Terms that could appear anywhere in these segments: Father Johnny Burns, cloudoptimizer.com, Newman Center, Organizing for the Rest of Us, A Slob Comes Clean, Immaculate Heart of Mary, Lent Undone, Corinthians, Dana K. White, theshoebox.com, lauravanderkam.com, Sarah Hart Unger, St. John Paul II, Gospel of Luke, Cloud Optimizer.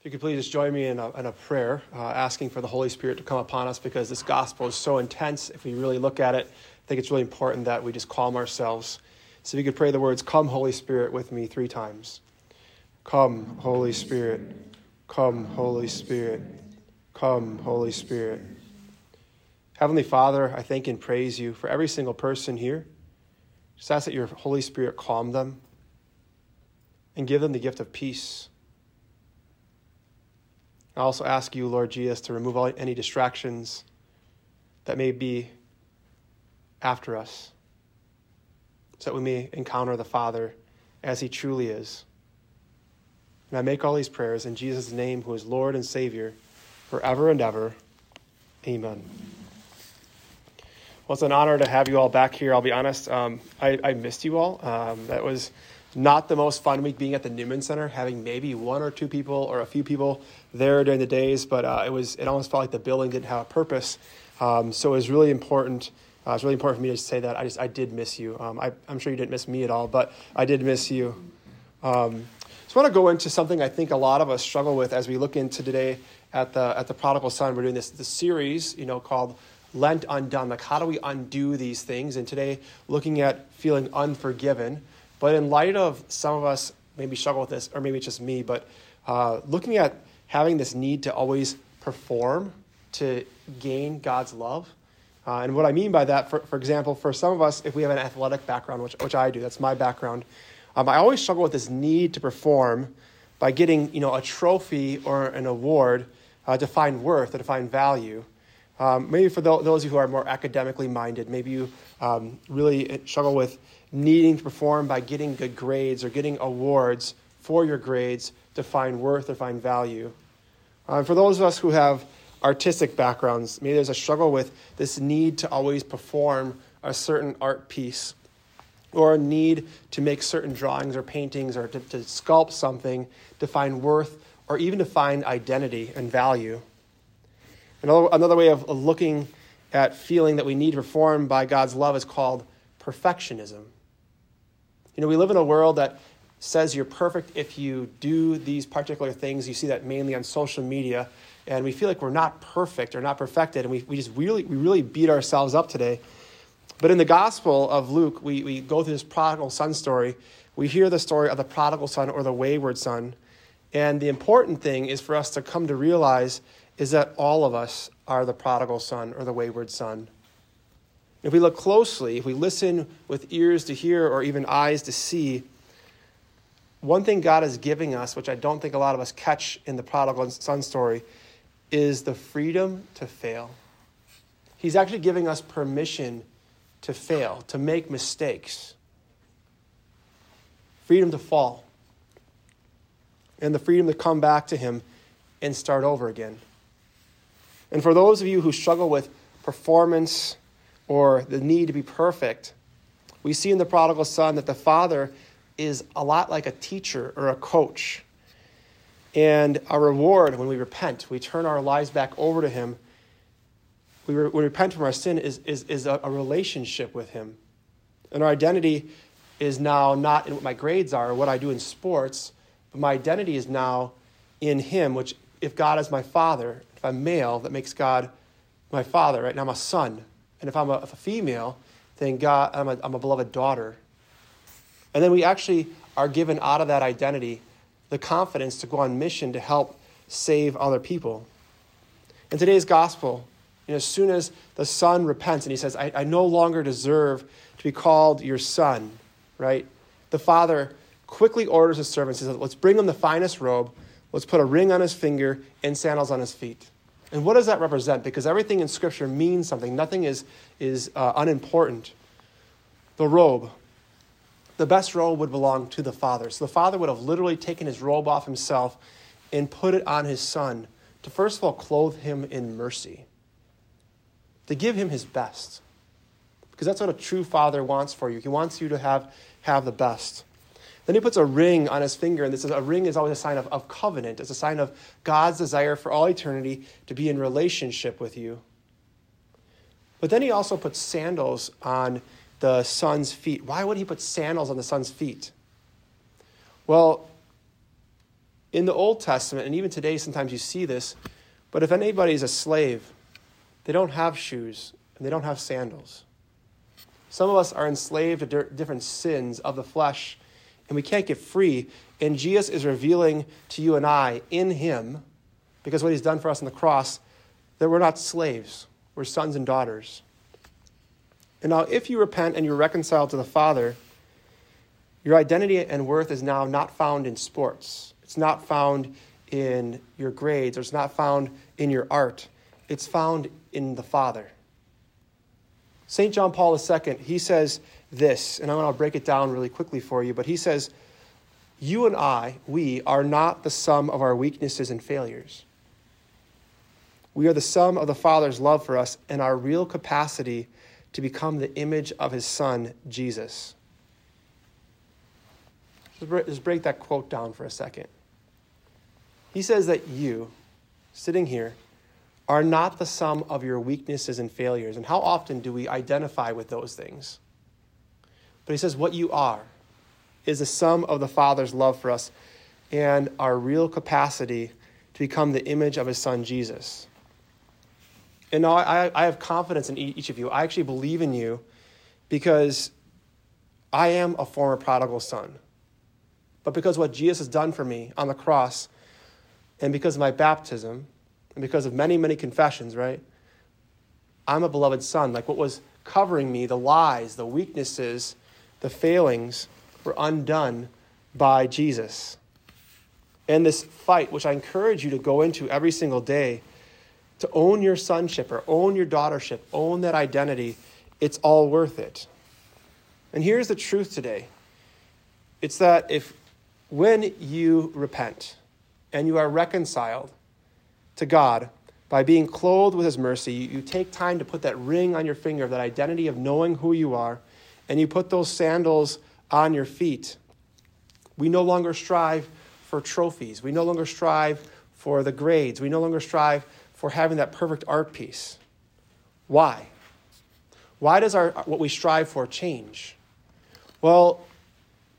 If you could please just join me in a prayer asking for the Holy Spirit to come upon us, because this gospel is so intense. If we really look at it, I think it's really important that we just calm ourselves. So if you could pray the words, "Come, Holy Spirit," with me 3 times. Come, Holy Spirit. Come, Holy Spirit. Come, Holy Spirit. Heavenly Father, I thank and praise you for every single person here. Just ask that your Holy Spirit calm them and give them the gift of peace. I also ask you, Lord Jesus, to remove any distractions that may be after us, so that we may encounter the Father as he truly is. And I make all these prayers in Jesus' name, who is Lord and Savior, forever and ever. Amen. Well, it's an honor to have you all back here. I'll be honest, I missed you all. That was not the most fun week being at the Newman Center, having maybe 1 or 2 people or a few people there during the days, but it almost felt like the building didn't have a purpose. So it was really important. It's really important for me to say that I did miss you. I'm sure you didn't miss me at all, but I did miss you. So I want to go into something I think a lot of us struggle with as we look into today at the prodigal son. We're doing this series, called Lent Undone. Like, how do we undo these things? And today, looking at feeling unforgiven. But in light of some of us maybe struggle with this, or maybe it's just me, but looking at having this need to always perform to gain God's love. And what I mean by that, for example, for some of us, if we have an athletic background, which I do, that's my background, I always struggle with this need to perform by getting a trophy or an award to find worth, to define value. Maybe for those of you who are more academically minded, maybe you really struggle with needing to perform by getting good grades or getting awards for your grades to find worth or find value. For those of us who have artistic backgrounds, maybe there's a struggle with this need to always perform a certain art piece, or a need to make certain drawings or paintings, or to sculpt something to find worth or even to find identity and value. Another way of looking at feeling that we need to perform by God's love is called perfectionism. We live in a world that says you're perfect if you do these particular things. You see that mainly on social media, and we feel like we're not perfect or not perfected, and we really beat ourselves up today. But in the Gospel of Luke, we go through this prodigal son story. We hear the story of the prodigal son, or the wayward son. And the important thing is for us to come to realize is that all of us are the prodigal son or the wayward son. If we look closely, if we listen with ears to hear or even eyes to see, one thing God is giving us, which I don't think a lot of us catch in the prodigal son story, is the freedom to fail. He's actually giving us permission to fail, to make mistakes, freedom to fall, and the freedom to come back to him and start over again. And for those of you who struggle with performance or the need to be perfect, we see in the prodigal son that the father is a lot like a teacher or a coach. And our reward when we repent, we turn our lives back over to him, we repent from our sin, is a relationship with him. And our identity is now not in what my grades are or what I do in sports, but my identity is now in him, which, if God is my father, if I'm male, that makes God my father, right? And I'm a son. And if I'm a female, then God, I'm a beloved daughter. And then we actually are given out of that identity the confidence to go on mission to help save other people. In today's gospel, as soon as the son repents and he says, I no longer deserve to be called your son, right? The father quickly orders his servants. He says, let's bring him the finest robe. Let's put a ring on his finger and sandals on his feet. And what does that represent? Because everything in Scripture means something. Nothing is unimportant. The robe. The best robe would belong to the father. So the father would have literally taken his robe off himself and put it on his son to, first of all, clothe him in mercy, to give him his best, because that's what a true father wants for you. He wants you to have the best. Then he puts a ring on his finger, and a ring is always a sign of covenant. It's a sign of God's desire for all eternity to be in relationship with you. But then he also puts sandals on the son's feet. Why would he put sandals on the son's feet? Well, in the Old Testament, and even today sometimes you see this, but if anybody is a slave, they don't have shoes and they don't have sandals. Some of us are enslaved to different sins of the flesh, and we can't get free. And Jesus is revealing to you and I in him, because what he's done for us on the cross, that we're not slaves. We're sons and daughters. And now if you repent and you're reconciled to the Father, your identity and worth is now not found in sports. It's not found in your grades, or it's not found in your art. It's found in the Father. St. John Paul II, he says this, and I want to break it down really quickly for you, but he says, you and I, we are not the sum of our weaknesses and failures. We are the sum of the Father's love for us and our real capacity to become the image of his Son, Jesus. Just break that quote down for a second. He says that you, sitting here, are not the sum of your weaknesses and failures. And how often do we identify with those things? But he says what you are is the sum of the Father's love for us and our real capacity to become the image of his Son, Jesus. And now I have confidence in each of you. I actually believe in you because I am a former prodigal son. But because what Jesus has done for me on the cross, and because of my baptism, and because of many, many confessions, right? I'm a beloved son. Like, what was covering me, the lies, the weaknesses, the failings were undone by Jesus. And this fight, which I encourage you to go into every single day, to own your sonship or own your daughtership, own that identity, it's all worth it. And here's the truth today. It's that when you repent and you are reconciled to God by being clothed with his mercy, you take time to put that ring on your finger, that identity of knowing who you are, and you put those sandals on your feet. We no longer strive for trophies. We no longer strive for the grades. We no longer strive for having that perfect art piece. Why? Why does what we strive for change? Well,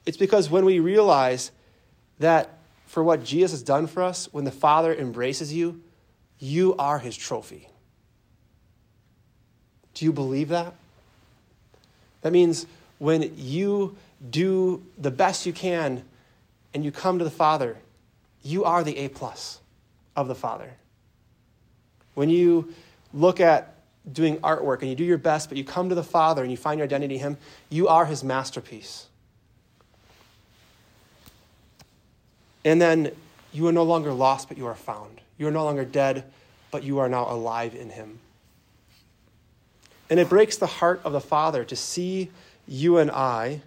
it's because when we realize that for what Jesus has done for us, when the Father embraces you, you are his trophy. Do you believe that? That means when you do the best you can and you come to the Father, you are the A+ of the Father. When you look at doing artwork and you do your best, but you come to the Father and you find your identity in him, you are his masterpiece. And then you are no longer lost, but you are found. You are no longer dead, but you are now alive in him. And it breaks the heart of the Father to see you and I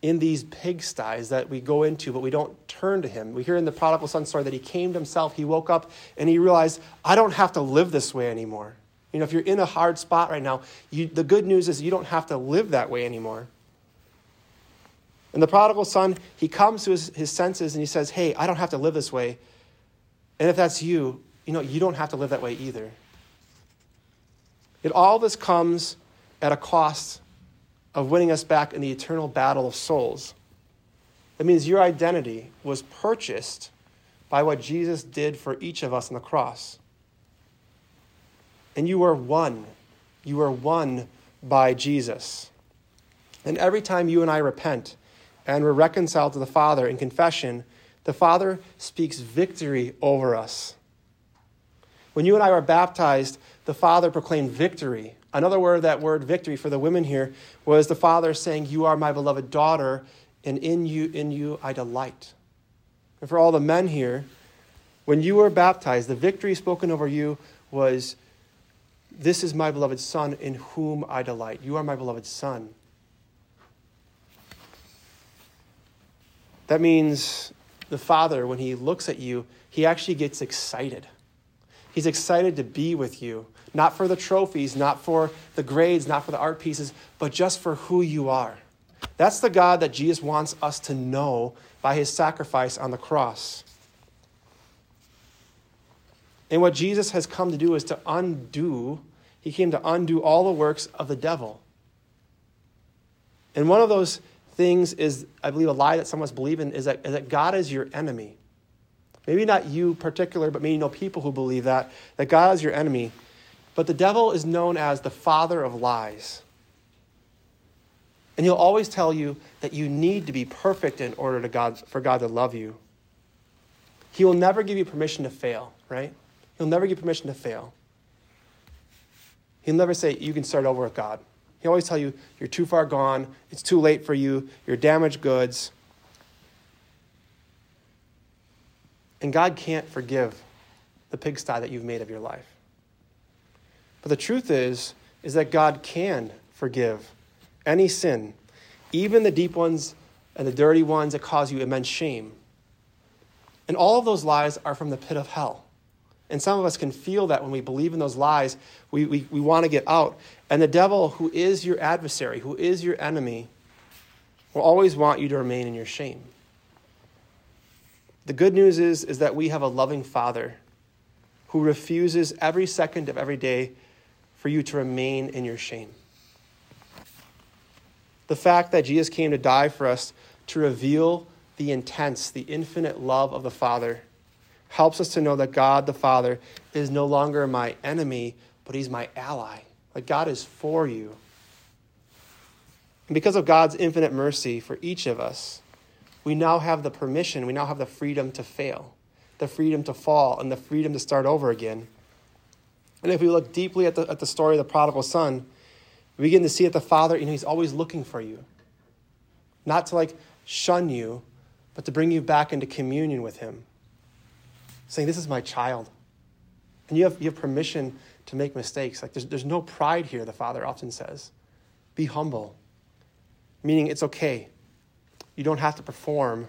in these pigsties that we go into, but we don't turn to him. We hear in the prodigal son story that he came to himself, he woke up, and he realized, I don't have to live this way anymore. You know, if you're in a hard spot right now, the good news is you don't have to live that way anymore. And the prodigal son, he comes to his senses and he says, hey, I don't have to live this way. And if that's you, you know, you don't have to live that way either. Yet all this comes at a cost of winning us back in the eternal battle of souls. That means your identity was purchased by what Jesus did for each of us on the cross. And you are one. You are one by Jesus. And every time you and I repent, and we're reconciled to the Father in confession, the Father speaks victory over us. When you and I are baptized, the Father proclaimed victory. Another word, that word victory for the women here, was the Father saying, you are my beloved daughter, and in you I delight. And for all the men here, when you were baptized, the victory spoken over you was, this is my beloved Son in whom I delight. You are my beloved Son. That means the Father, when he looks at you, he actually gets excited. He's excited to be with you, not for the trophies, not for the grades, not for the art pieces, but just for who you are. That's the God that Jesus wants us to know by his sacrifice on the cross. And what Jesus has come to do is to undo, he came to undo all the works of the devil. And one of those things is, I believe, a lie that some of us believe in, is that God is your enemy. Maybe not you particular, but maybe you know people who believe that God is your enemy. But the devil is known as the father of lies. And he'll always tell you that you need to be perfect in order for God to love you. He will never give you permission to fail, right? He'll never give permission to fail. He'll never say, you can start over with God. He'll always tell you, you're too far gone, it's too late for you, you're damaged goods. And God can't forgive the pigsty that you've made of your life. But the truth is that God can forgive any sin, even the deep ones and the dirty ones that cause you immense shame. And all of those lies are from the pit of hell. And some of us can feel that when we believe in those lies, we want to get out. And the devil, who is your adversary, who is your enemy, will always want you to remain in your shame. The good news is that we have a loving Father who refuses every second of every day for you to remain in your shame. The fact that Jesus came to die for us to reveal the intense, the infinite love of the Father helps us to know that God the Father is no longer my enemy, but he's my ally. Like God is for you. And because of God's infinite mercy for each of us, we now have the permission, we now have the freedom to fail, the freedom to fall, and the freedom to start over again. And if we look deeply at the story of the prodigal son, we begin to see that the Father, he's always looking for you. Not to shun you, but to bring you back into communion with him. Saying, this is my child. And you have permission to make mistakes. There's no pride here, the Father often says. Be humble. Meaning it's okay. You don't have to perform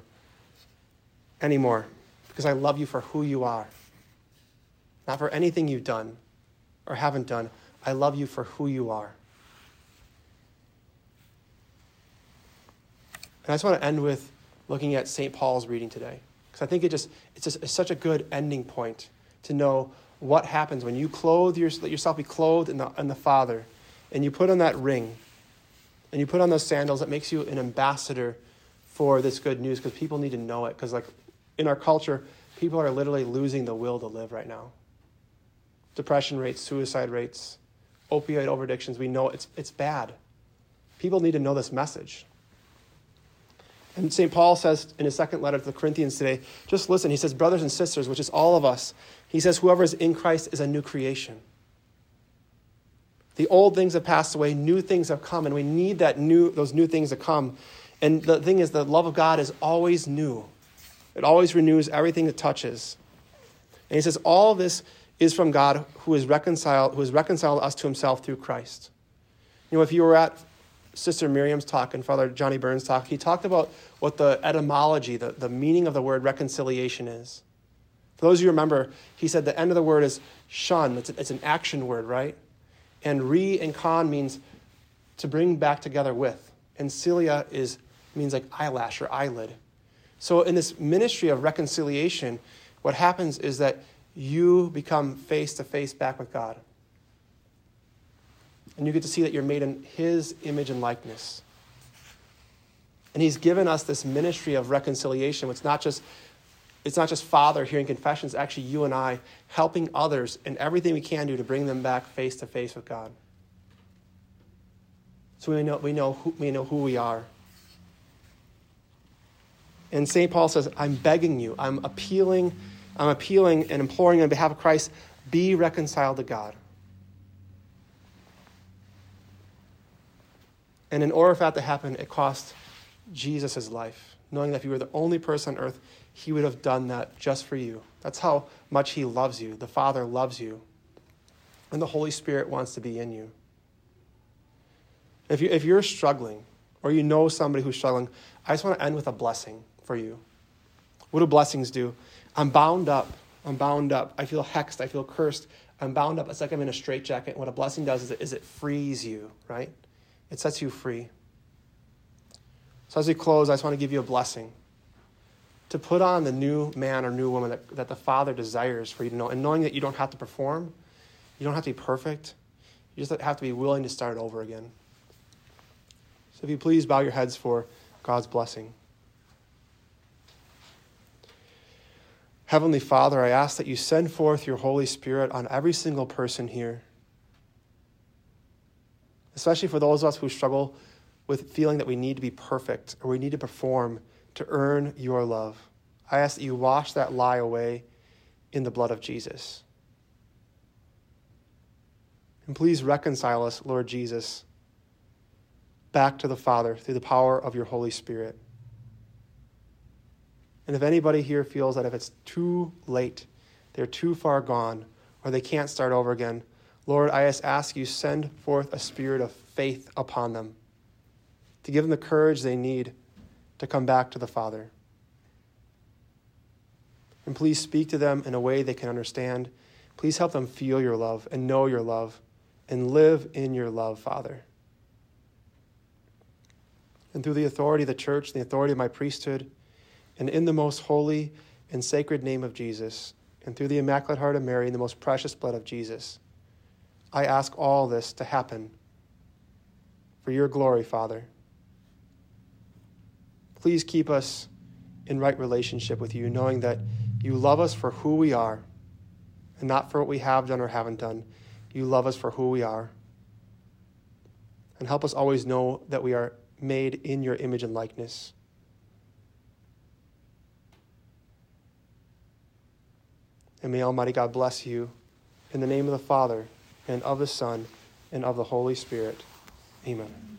anymore because I love you for who you are. Not for anything you've done or haven't done. I love you for who you are. And I just want to end with looking at St. Paul's reading today. Because I think it's such a good ending point to know what happens when you let yourself be clothed in the Father, and you put on that ring, and you put on those sandals. That makes you an ambassador for this good news, because people need to know it. Because in our culture, people are literally losing the will to live right now. Depression rates, suicide rates, opioid overdictions, we know it's bad. People need to know this message. And St. Paul says in his second letter to the Corinthians today, just listen, he says, brothers and sisters, which is all of us, he says, whoever is in Christ is a new creation. The old things have passed away, new things have come, and we need those new things to come. And the thing is, the love of God is always new. It always renews everything it touches. And he says, all this is from God who has reconciled us to himself through Christ. If you were at Sister Miriam's talk and Father Johnny Burns' talk, he talked about what the etymology, the meaning of the word reconciliation is. For those of you who remember, he said the end of the word is shun. It's an action word, right? And re and con means to bring back together with. And cilia means eyelash or eyelid. So in this ministry of reconciliation, what happens is that you become face to face back with God. And you get to see that you're made in his image and likeness. And he's given us this ministry of reconciliation. It's not just Father hearing confessions, actually you and I helping others in everything we can do to bring them back face to face with God. So we know who we are. And St. Paul says, I'm begging you, I'm appealing and imploring on behalf of Christ, be reconciled to God. And in order for that to happen, it cost Jesus his life, knowing that if you were the only person on earth, he would have done that just for you. That's how much he loves you. The Father loves you. And the Holy Spirit wants to be in you. If you're struggling, or you know somebody who's struggling, I just want to end with a blessing for you. What do blessings do? I'm bound up. I feel hexed. I feel cursed. I'm bound up. It's like I'm in a straitjacket. And what a blessing does is it frees you, right? It sets you free. So as we close, I just want to give you a blessing to put on the new man or new woman that the Father desires for you to know, and knowing that you don't have to perform, you don't have to be perfect, you just have to be willing to start over again. So if you please bow your heads for God's blessing. Heavenly Father, I ask that you send forth your Holy Spirit on every single person here, especially for those of us who struggle with feeling that we need to be perfect or we need to perform to earn your love. I ask that you wash that lie away in the blood of Jesus. And please reconcile us, Lord Jesus, back to the Father through the power of your Holy Spirit. And if anybody here feels that if it's too late, they're too far gone, or they can't start over again, Lord, I just ask you, send forth a spirit of faith upon them to give them the courage they need to come back to the Father. And please speak to them in a way they can understand. Please help them feel your love and know your love and live in your love, Father. And through the authority of the church, the authority of my priesthood, and in the most holy and sacred name of Jesus, and through the Immaculate Heart of Mary and the most precious blood of Jesus, I ask all this to happen for your glory, Father. Please keep us in right relationship with you, knowing that you love us for who we are and not for what we have done or haven't done. You love us for who we are. And help us always know that we are made in your image and likeness. And may Almighty God bless you in the name of the Father, and of the Son, and of the Holy Spirit. Amen.